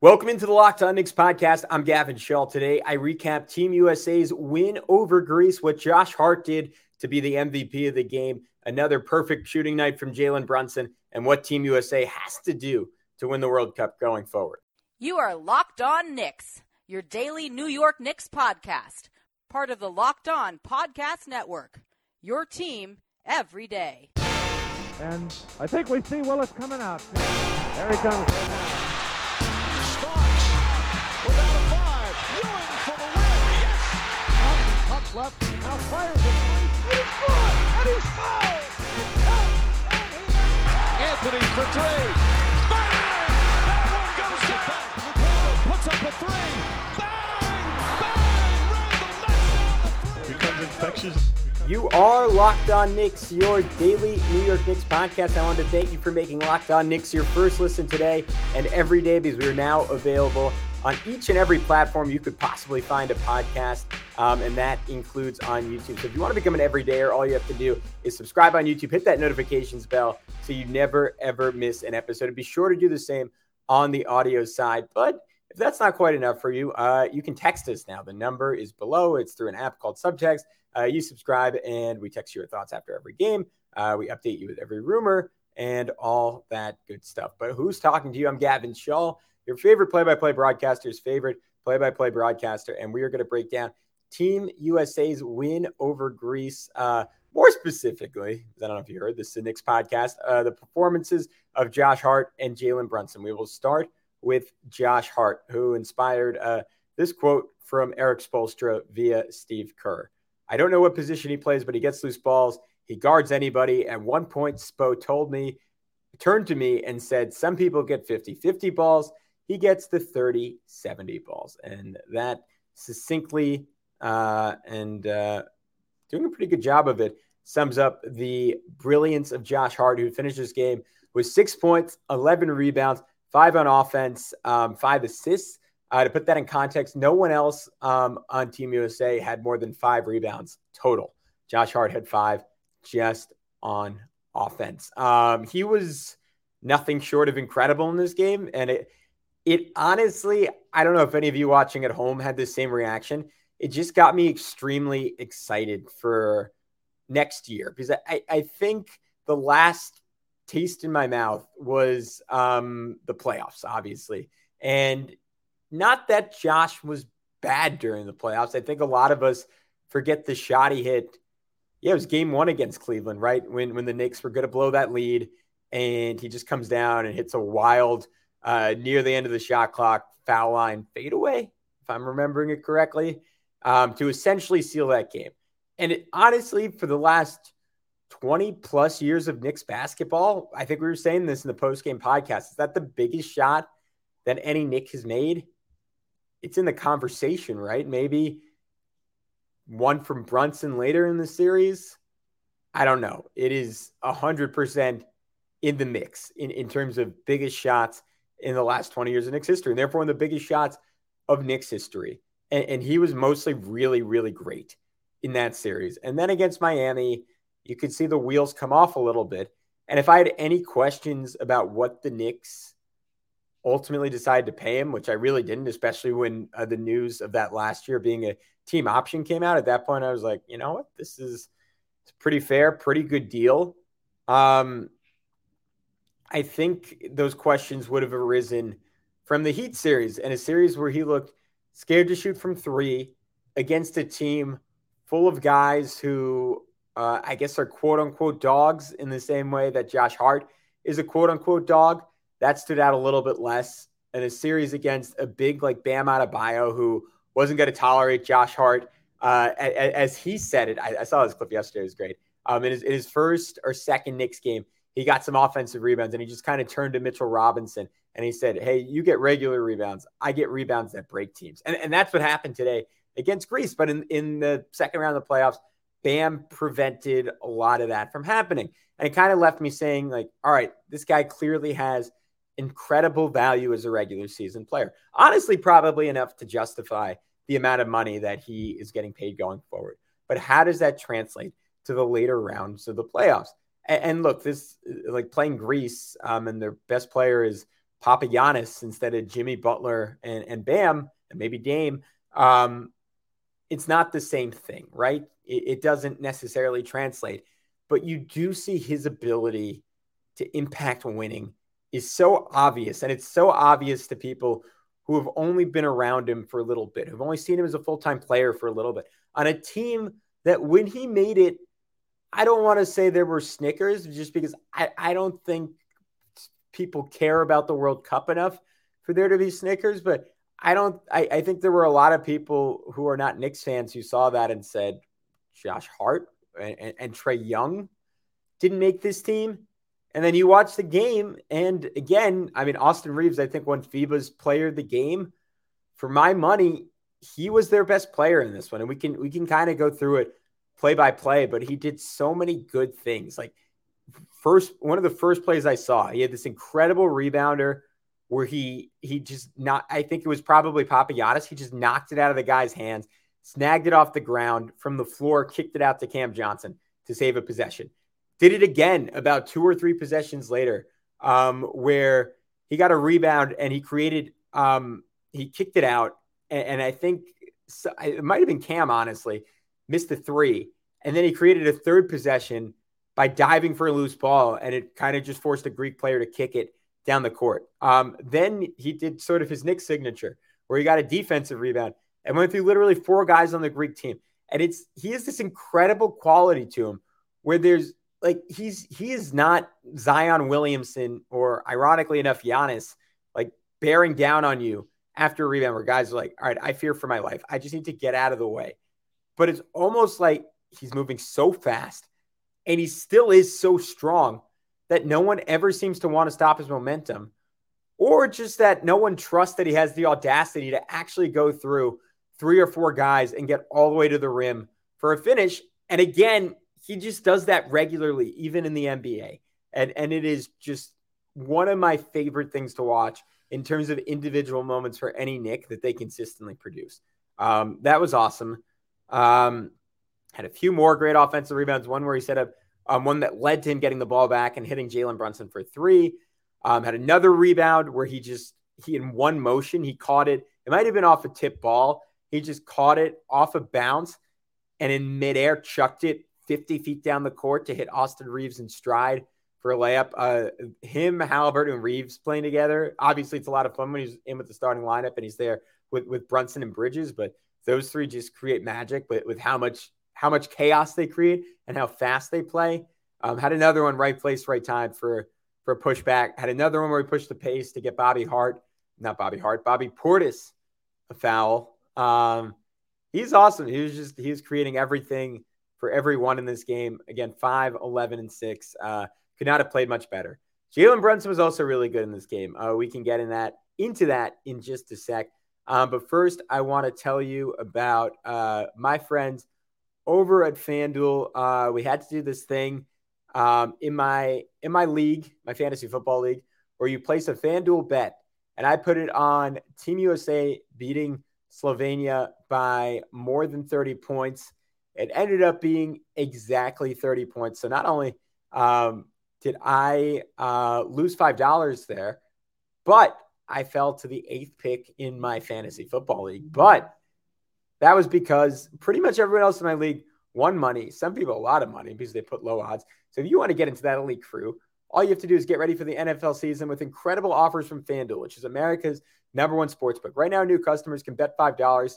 Welcome into the Locked On Knicks podcast. I'm Gavin Schall. Today, I recap Team USA's win over Greece, what Josh Hart did to be the MVP of the game, another perfect shooting night from Jalen Brunson, and what Team USA has to do to win the World Cup going forward. You are Locked On Knicks, your daily New York Knicks podcast, part of the Locked On Podcast Network, your team every day. And I think we see Willis coming out. There he comes. Left, now fires it, and he's good, and he's fouled, it's up, and he's fouled. Anthony for three, bang, that one goes down, puts up a three, bang, bang, Randle knocks down the three. Becomes infectious. You are Locked On Knicks, your daily New York Knicks podcast. I want to thank you for making Locked On Knicks your first listen today and every day, because we are now available on each and every platform you could possibly find a podcast, and that includes on YouTube. So if you want to become an everydayer, all you have to do is subscribe on YouTube, hit that notifications bell so you never, ever miss an episode. And be sure to do the same on the audio side. But if that's not quite enough for you, you can text us now. The number is below. It's through an app called Subtext. You subscribe, and we text you your thoughts after every game. We update you with every rumor and all that good stuff. But who's talking to you? I'm Gavin Schall, your favorite play-by-play broadcaster's favorite play-by-play broadcaster, and we are going to break down Team USA's win over Greece. More specifically, I don't know if you heard, this is the Knicks podcast, the performances of Josh Hart and Jalen Brunson. We will start with Josh Hart, who inspired this quote from Eric Spoelstra via Steve Kerr. "I don't know what position he plays, but he gets loose balls. He guards anybody. At one point, Spo turned to me and said, some people get 50-50 balls. He gets the 30-70 balls," and that succinctly and doing a pretty good job of it sums up the brilliance of Josh Hart, who finished this game with 6 points, 11 rebounds, 5 on offense, 5 assists. To put that in context, no one else on Team USA had more than 5 rebounds total. Josh Hart had 5 just on offense. He was nothing short of incredible in this game, and It honestly, I don't know if any of you watching at home had the same reaction. It just got me extremely excited for next year, because I think the last taste in my mouth was the playoffs, obviously. And not that Josh was bad during the playoffs. I think a lot of us forget the shot he hit. Yeah, it was game one against Cleveland, right? When the Knicks were going to blow that lead, and he just comes down and hits a wild near the end of the shot clock, foul line fadeaway, if I'm remembering it correctly, to essentially seal that game. And it, honestly, for the last 20-plus years of Knicks basketball, I think we were saying this in the post-game podcast, is that the biggest shot that any Knick has made? It's in the conversation, right? Maybe one from Brunson later in the series. I don't know. It is 100% in the mix in terms of biggest shots in the last 20 years of Knicks history, and therefore one of the biggest shots of Knicks history. And he was mostly really, really great in that series. And then against Miami, you could see the wheels come off a little bit. And if I had any questions about what the Knicks ultimately decided to pay him, which I really didn't, especially when the news of that last year being a team option came out, at that point, I was like, you know what? This is pretty fair, pretty good deal. I think those questions would have arisen from the Heat series, and a series where he looked scared to shoot from three against a team full of guys who I guess are quote-unquote dogs, in the same way that Josh Hart is a quote-unquote dog. That stood out a little bit less. And a series against a big like Bam Adebayo, who wasn't going to tolerate Josh Hart. As he said it, I saw this clip yesterday, it was great. In his first or second Knicks game, he got some offensive rebounds, and he just kind of turned to Mitchell Robinson and he said, "Hey, you get regular rebounds. I get rebounds that break teams." And that's what happened today against Greece. But in the second round of the playoffs, Bam prevented a lot of that from happening. And it kind of left me saying, like, all right, this guy clearly has incredible value as a regular season player. Honestly, probably enough to justify the amount of money that he is getting paid going forward. But how does that translate to the later rounds of the playoffs? And look, this, like, playing Greece, and their best player is Papagiannis instead of Jimmy Butler and Bam, and maybe Dame, it's not the same thing, right? It doesn't necessarily translate, but you do see his ability to impact winning is so obvious. And it's so obvious to people who have only been around him for a little bit, who've only seen him as a full-time player for a little bit on a team that when he made it, I don't want to say there were snickers, just because I don't think people care about the World Cup enough for there to be snickers, but I think there were a lot of people who are not Knicks fans who saw that and said, Josh Hart and Trae Young didn't make this team. And then you watch the game. And again, I mean, Austin Reaves, I think won FIBA's player of the game. For my money, he was their best player in this one. And we can kind of go through it play by play, but he did so many good things. Like one of the first plays I saw, he had this incredible rebounder where I think it was probably Papagiannis. He just knocked it out of the guy's hands, snagged it off the ground from the floor, kicked it out to Cam Johnson to save a possession. Did it again about two or three possessions later, where he got a rebound and he kicked it out. And I think it might've been Cam, honestly, missed the three. And then he created a third possession by diving for a loose ball. And it kind of just forced the Greek player to kick it down the court. Then he did sort of his Knicks signature where he got a defensive rebound and went through literally four guys on the Greek team. And he has this incredible quality to him where there's, like, he is not Zion Williamson or, ironically enough, Giannis, like, bearing down on you after a rebound where guys are like, all right, I fear for my life. I just need to get out of the way. But it's almost like he's moving so fast and he still is so strong that no one ever seems to want to stop his momentum, or just that no one trusts that he has the audacity to actually go through three or four guys and get all the way to the rim for a finish. And again, he just does that regularly, even in the NBA. And it is just one of my favorite things to watch in terms of individual moments for any Knick that they consistently produce. That was awesome. Had a few more great offensive rebounds. One where he set up one that led to him getting the ball back and hitting Jalen Brunson for three. Had another rebound where he in one motion, he caught it. It might've been off a tip ball. He just caught it off a bounce and in midair chucked it 50 feet down the court to hit Austin Reaves in stride for a layup. Him, Halliburton, and Reaves playing together. Obviously, it's a lot of fun when he's in with the starting lineup and he's there with Brunson and Bridges, but those three just create magic with how much chaos they create and how fast they play. Had another one, right place, right time for a pushback. Had another one where he pushed the pace to get Bobby Portis a foul. He's awesome. He was creating everything for everyone in this game. Again, 5, 11, and 6. Could not have played much better. Jalen Brunson was also really good in this game. We can get into that in just a sec. But first, I want to tell you about my friends over at FanDuel. We had to do this thing in my league, my fantasy football league, where you place a FanDuel bet, and I put it on Team USA beating Slovenia by more than 30 points. It ended up being exactly 30 points. So not only did I lose $5 there, but I fell to the 8th pick in my fantasy football league. But that was because pretty much everyone else in my league won money. Some people a lot of money because they put low odds. So if you want to get into that elite crew, all you have to do is get ready for the NFL season with incredible offers from FanDuel, which is America's #1 sportsbook. Right now, new customers can bet $5.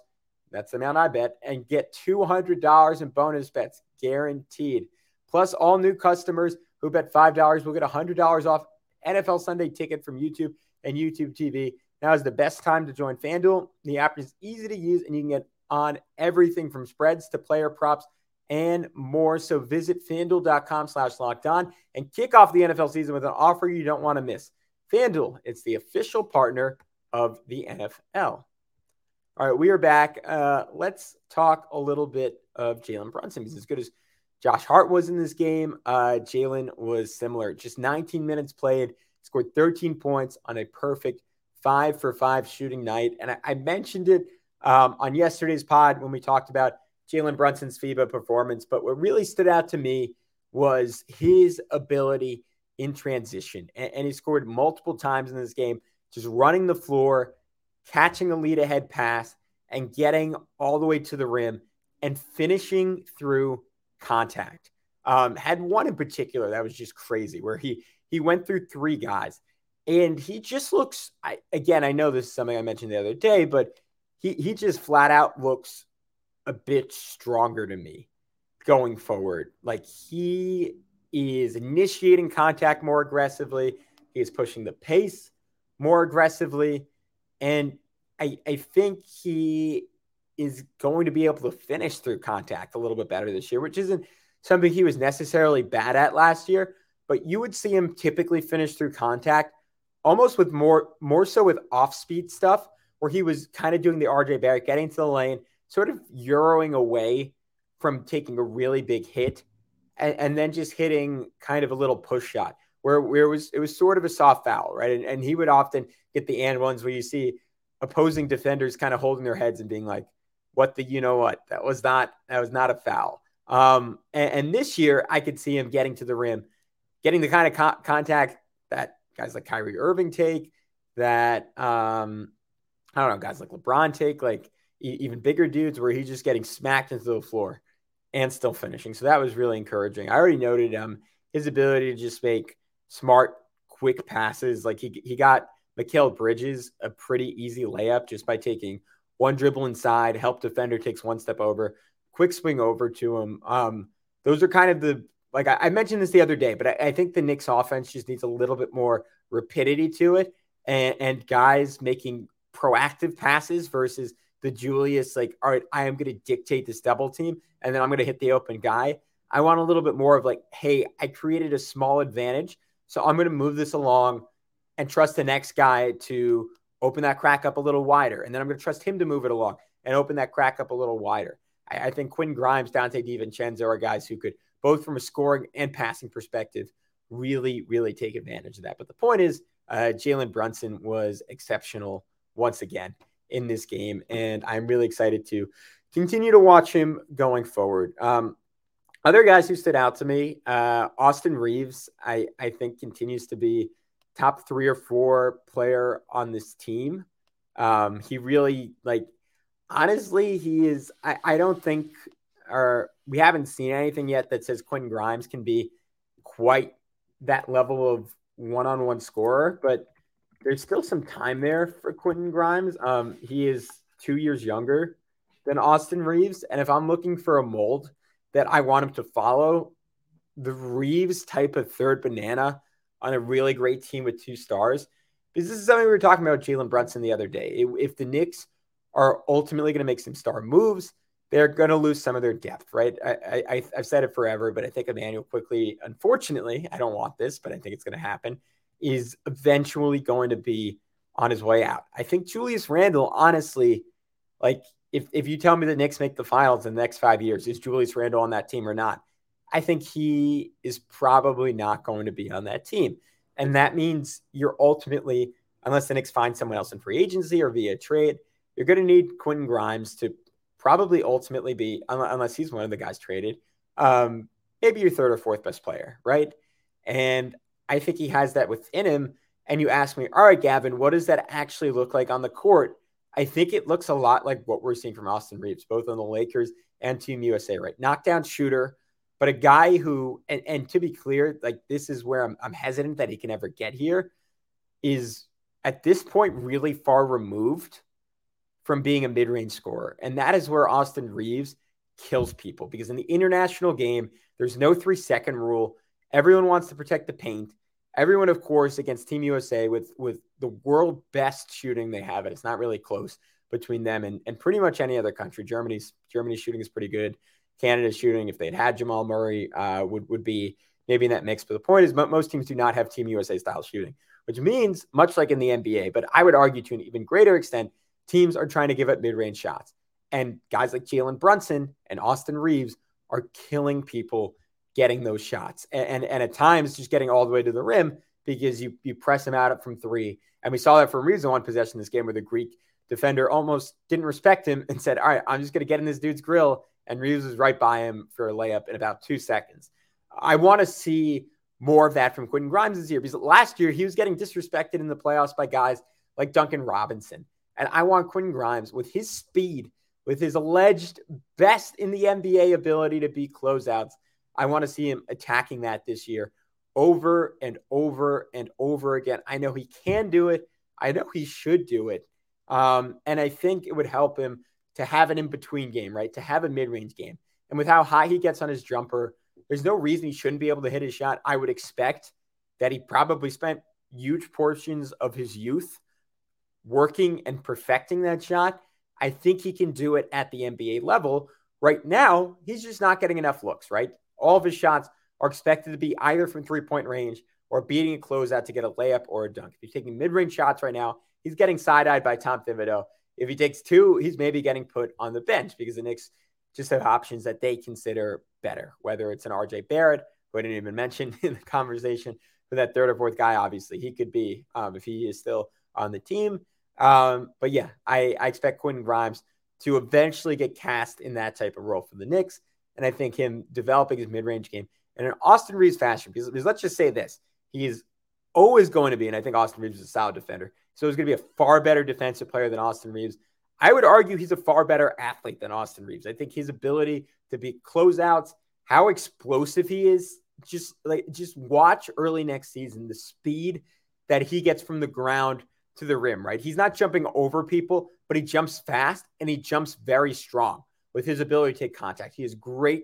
That's the amount I bet, and get $200 in bonus bets guaranteed. Plus, all new customers who bet $5 will get $100 off NFL Sunday Ticket from YouTube and YouTube TV. Now is the best time to join FanDuel. The app is easy to use, and you can get on everything from spreads to player props and more. So visit FanDuel.com/lockedon and kick off the NFL season with an offer you don't want to miss. FanDuel, it's the official partner of the NFL. All right, we are back. Let's talk a little bit of Jalen Brunson, because as good as Josh Hart was in this game, Jalen was similar. Just 19 minutes played, scored 13 points on a perfect 5-for-5 shooting night. And I mentioned it on yesterday's pod when we talked about Jalen Brunson's FIBA performance, but what really stood out to me was his ability in transition. And he scored multiple times in this game. just running the floor, catching a lead ahead pass, and getting all the way to the rim and finishing through contact. Had one in particular that was just crazy, where he went through three guys, and he just looks, I know this is something I mentioned the other day, but he just flat out looks a bit stronger to me going forward. Like, he is initiating contact more aggressively. He is pushing the pace more aggressively. And I think he is going to be able to finish through contact a little bit better this year, which isn't something he was necessarily bad at last year, but you would see him typically finish through contact almost with more so with off-speed stuff, where he was kind of doing the RJ Barrett, getting to the lane, sort of euroing away from taking a really big hit, and then just hitting kind of a little push shot where it was sort of a soft foul, right? And he would often get the and ones where you see opposing defenders kind of holding their heads and being like, what the, you know what, that was not a foul. And this year I could see him getting to the rim, getting the kind of contact that guys like Kyrie Irving take, that, guys like LeBron take, like even bigger dudes, where he's just getting smacked into the floor and still finishing. So that was really encouraging. I already noted his ability to just make smart, quick passes. Like he got Mikal Bridges a pretty easy layup just by taking one dribble inside, help defender takes one step over, quick swing over to him. Those are kind of the, like I mentioned this the other day, but I think the Knicks offense just needs a little bit more rapidity to it, and guys making proactive passes versus the Julius, like, all right, I am going to dictate this double team and then I'm going to hit the open guy. I want a little bit more of like, hey, I created a small advantage, so I'm going to move this along and trust the next guy to open that crack up a little wider. And then I'm going to trust him to move it along and open that crack up a little wider. I think Quentin Grimes, Dante DiVincenzo are guys who could, both from a scoring and passing perspective, really, really take advantage of that. But the point is, Jalen Brunson was exceptional once again in this game, and I'm really excited to continue to watch him going forward. Other guys who stood out to me, Austin Reaves, I think continues to be top 3 or 4 player on this team. He really, like, honestly, he is, I don't think, or we haven't seen anything yet that says Quentin Grimes can be quite that level of one-on-one scorer, but there's still some time there for Quentin Grimes. He is 2 years younger than Austin Reaves. And if I'm looking for a mold that I want him to follow, the Reaves type of third banana on a really great team with 2 stars. Because this is something we were talking about with Jalen Brunson the other day. If the Knicks are ultimately going to make some star moves, they're going to lose some of their depth, right? I've said it forever, but I think Immanuel Quickley, unfortunately, I don't want this, but I think it's going to happen, is eventually going to be on his way out. I think Julius Randle, honestly, like if you tell me the Knicks make the finals in the next 5 years, is Julius Randle on that team or not? I think he is probably not going to be on that team. And that means you're ultimately, unless the Knicks find someone else in free agency or via trade, you're going to need Quentin Grimes to probably ultimately be, unless he's one of the guys traded, maybe your 3rd or 4th best player, right? And I think he has that within him. And you ask me, all right, Gavin, what does that actually look like on the court? I think it looks a lot like what we're seeing from Austin Reaves, both on the Lakers and Team USA, right? Knockdown shooter, but a guy who, and to be clear, like this is where I'm hesitant that he can ever get here, is at this point really far removed from being a mid-range scorer. And that is where Austin Reaves kills people, because in the international game, there's no 3-second rule. Everyone wants to protect the paint. Everyone, of course, against Team USA with the world best shooting they have. And it's not really close between them and pretty much any other country. Germany's shooting is pretty good. Canada's shooting, if they'd had Jamal Murray, would be maybe in that mix. But the point is, most teams do not have Team USA-style shooting, which means, much like in the NBA, but I would argue to an even greater extent, teams are trying to give up mid-range shots. And guys like Jalen Brunson and Austin Reaves are killing people getting those shots. And at times, just getting all the way to the rim, because you press them out from 3. And we saw that for Reaves in one possession this game, where the Greek defender almost didn't respect him and said, all right, I'm just going to get in this dude's grill. And Reaves was right by him for a layup in about 2 seconds. I want to see more of that from Quentin Grimes this year, because last year he was getting disrespected in the playoffs by guys like Duncan Robinson. And I want Quentin Grimes with his speed, with his alleged best in the NBA ability to beat closeouts. I want to see him attacking that this year over and over and over again. I know he can do it. I know he should do it. And I think it would help him to have an in-between game, right? To have a mid-range game. And with how high he gets on his jumper, there's no reason he shouldn't be able to hit his shot. I would expect that he probably spent huge portions of his youth working and perfecting that shot. I think he can do it at the NBA level. Right now, he's just not getting enough looks, right? All of his shots are expected to be either from three-point range or beating a closeout to get a layup or a dunk. If you're taking mid-range shots right now, he's getting side-eyed by Tom Thibodeau. If he takes two, he's maybe getting put on the bench because the Knicks just have options that they consider better, whether it's an RJ Barrett, who I didn't even mention in the conversation, but that third or fourth guy, obviously, he could be if he is still on the team. But yeah, I expect Quentin Grimes to eventually get cast in that type of role for the Knicks. And I think him developing his mid-range game in an Austin Reaves fashion, because let's just say this, he is always going to be, and I think Austin Reaves is a solid defender, so he's going to be a far better defensive player than Austin Reaves. I would argue he's a far better athlete than Austin Reaves. I think his ability to beat closeouts, how explosive he is, just watch early next season, the speed that he gets from the ground to the rim, right? He's not jumping over people, but he jumps fast and he jumps very strong with his ability to take contact. He has great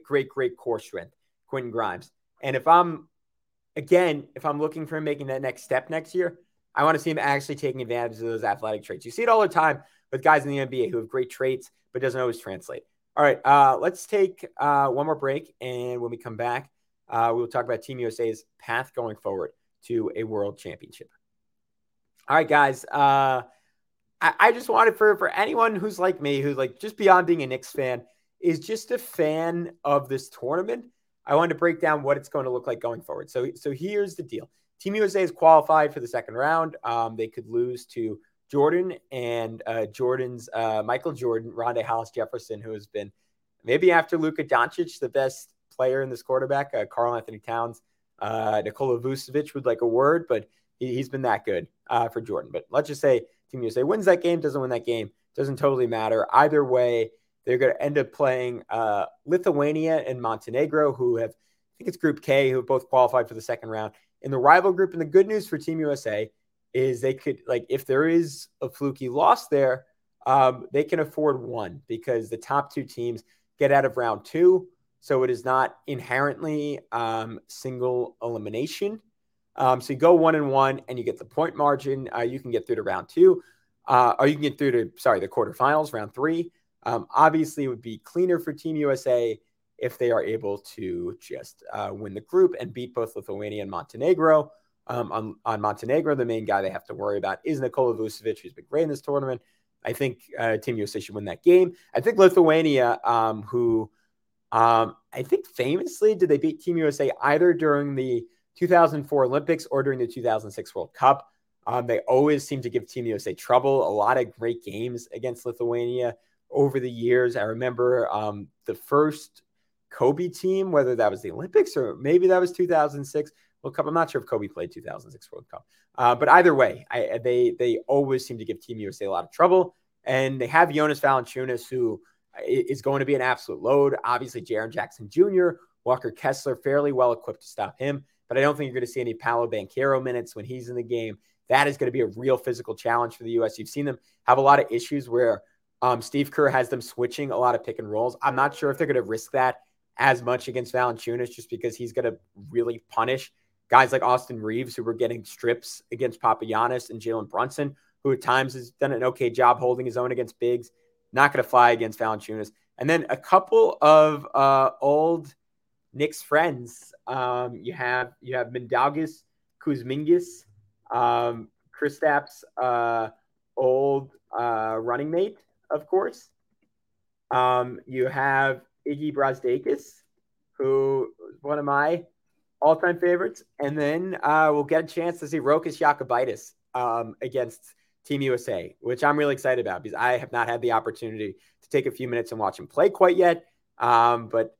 core strength, Quentin Grimes. And if I'm looking for him making that next step next year, I want to see him actually taking advantage of those athletic traits. You see it all the time with guys in the NBA who have great traits, but doesn't always translate. All right, let's take one more break. And when we come back, we'll talk about Team USA's path going forward to a world championship. All right, guys. I just wanted for anyone who's like me, who's like just beyond being a Knicks fan, is just a fan of this tournament. I wanted to break down what it's going to look like going forward. So here's the deal. Team USA is qualified for the second round. They could lose to Jordan and Michael Jordan, Rondae Hollis-Jefferson, who has been, maybe after Luka Doncic, the best player in this quarterback, Karl-Anthony Towns, Nikola Vucevic would like a word, but he's been that good for Jordan. But let's just say Team USA wins that game, doesn't win that game, doesn't totally matter. Either way, they're going to end up playing Lithuania and Montenegro, who have, I think it's Group K, who have both qualified for the second round. In the rival group, and the good news for Team USA is they could, like, if there is a fluky loss there, they can afford one because the top two teams get out of round two. So it is not inherently single elimination. So you go 1-1 and you get the point margin. You can get through to round two, or you can get through to, the quarterfinals, round three. Obviously, it would be cleaner for Team USA if they are able to just win the group and beat both Lithuania and Montenegro. On Montenegro, the main guy they have to worry about is Nikola Vucevic, who's been great in this tournament. I think Team USA should win that game. I think Lithuania, who I think famously, did they beat Team USA either during the 2004 Olympics or during the 2006 World Cup? They always seem to give Team USA trouble. A lot of great games against Lithuania over the years. I remember the first Kobe team, whether that was the Olympics or maybe that was 2006 World Cup. I'm not sure if Kobe played 2006 World Cup, but either way, they always seem to give Team USA a lot of trouble. And they have Jonas Valančiūnas, who is going to be an absolute load. Obviously, Jaren Jackson Jr., Walker Kessler, fairly well equipped to stop him. But I don't think you're going to see any Paolo Banchero minutes when he's in the game. That is going to be a real physical challenge for the U.S. You've seen them have a lot of issues where Steve Kerr has them switching a lot of pick and rolls. I'm not sure if they're going to risk that as much against Valančiūnas, just because he's going to really punish guys like Austin Reaves, who were getting strips against Papagiannis, and Jalen Brunson, who at times has done an okay job holding his own against bigs. Not going to fly against Valančiūnas. And then a couple of old Knicks friends. You have Mindaugas, Kuzmingas, Kristaps, old running mate, of course. You have Iggy Brazdakis, who is one of my all-time favorites. And then we'll get a chance to see Rokas Jakubaitis against Team USA, which I'm really excited about because I have not had the opportunity to take a few minutes and watch him play quite yet. But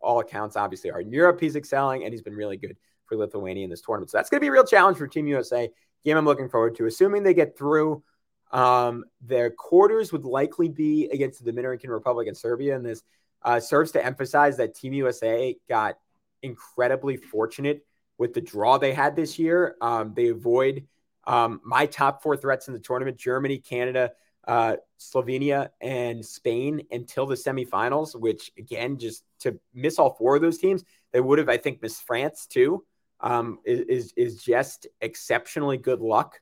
all accounts, obviously, are in Europe. He's excelling, and he's been really good for Lithuania in this tournament. So that's going to be a real challenge for Team USA. game I'm looking forward to. Assuming they get through, their quarters would likely be against the Dominican Republic and Serbia. And this serves to emphasize that Team USA got incredibly fortunate with the draw they had this year. They avoid my top four threats in the tournament: Germany, Canada, Slovenia, and Spain until the semifinals, which again, just to miss all four of those teams, they would have, I think, missed France too, is just exceptionally good luck.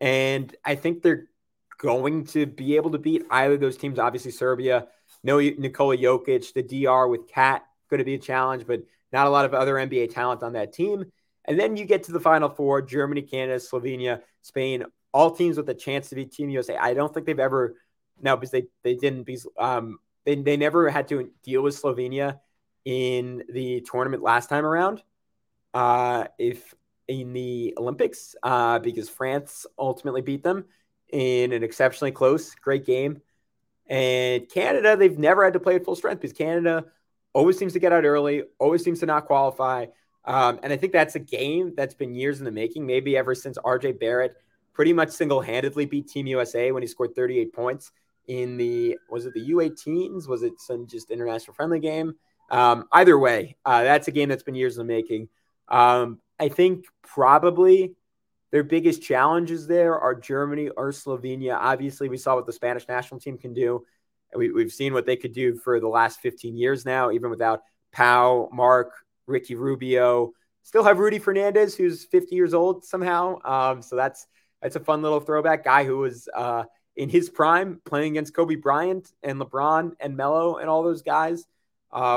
And I think they're going to be able to beat either of those teams. Obviously, Serbia, no Nikola Jokic, the DR with Kat, going to be a challenge, but not a lot of other NBA talent on that team. And then you get to the Final Four: Germany, Canada, Slovenia, Spain, all teams with a chance to beat Team USA. I don't think they've ever – no, because they didn't – they never had to deal with Slovenia in the tournament last time around, if in the Olympics, because France ultimately beat them in an exceptionally close, great game. And Canada, they've never had to play at full strength because Canada always seems to get out early, always seems to not qualify. And I think that's a game that's been years in the making, maybe ever since RJ Barrett pretty much single-handedly beat Team USA when he scored 38 points in the, was it the U18s? Was it some just international friendly game? Either way, that's a game that's been years in the making. I think probably their biggest challenges there are Germany or Slovenia. Obviously, we saw what the Spanish national team can do. We've seen what they could do for the last 15 years now, even without Pau, Mark, Ricky Rubio. Still have Rudy Fernandez, who's 50 years old somehow. So that's a fun little throwback. Guy who was in his prime playing against Kobe Bryant and LeBron and Melo and all those guys. So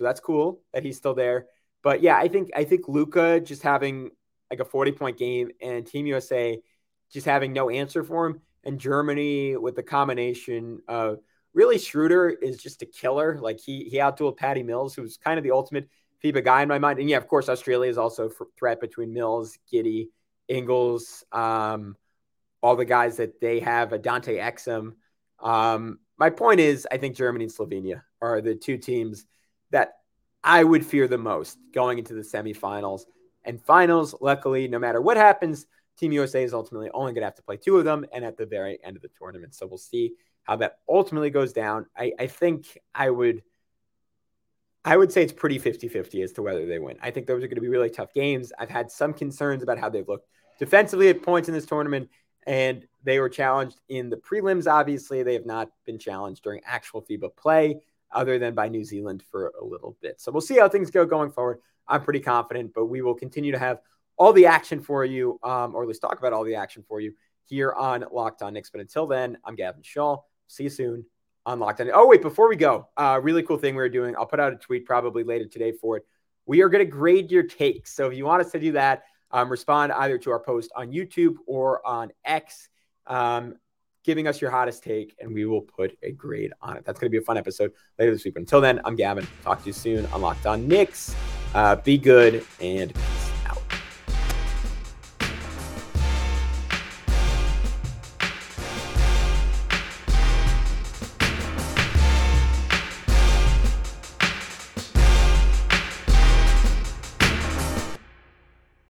that's cool that he's still there. But yeah, I think Luka just having like a 40-point game and Team USA just having no answer for him, and Germany with the combination of really Schroeder is just a killer. Like he outdueled Patty Mills, who's kind of the ultimate FIBA guy in my mind. And yeah, of course, Australia is also a threat between Mills, Giddey, Ingles, all the guys that they have, Dante Exum. My point is, I think Germany and Slovenia are the two teams that I would fear the most going into the semifinals and finals. Luckily, no matter what happens, Team USA is ultimately only going to have to play two of them, and at the very end of the tournament. So we'll see how that ultimately goes down. I think I would say it's pretty 50-50 as to whether they win. I think those are going to be really tough games. I've had some concerns about how they've looked defensively at points in this tournament, and they were challenged in the prelims. Obviously, they have not been challenged during actual FIBA play other than by New Zealand for a little bit. So we'll see how things go going forward. I'm pretty confident, but we will continue to have all the action for you, or at least talk about all the action for you here on Locked On Knicks. But until then, I'm Gavin Schall. See you soon on Locked On. Oh, wait, before we go, really cool thing we were doing. I'll put out a tweet probably later today for it. We are going to grade your takes. So if you want us to do that, respond either to our post on YouTube or on X, giving us your hottest take, and we will put a grade on it. That's going to be a fun episode later this week. But until then, I'm Gavin. Talk to you soon on Locked On Knicks. Be good and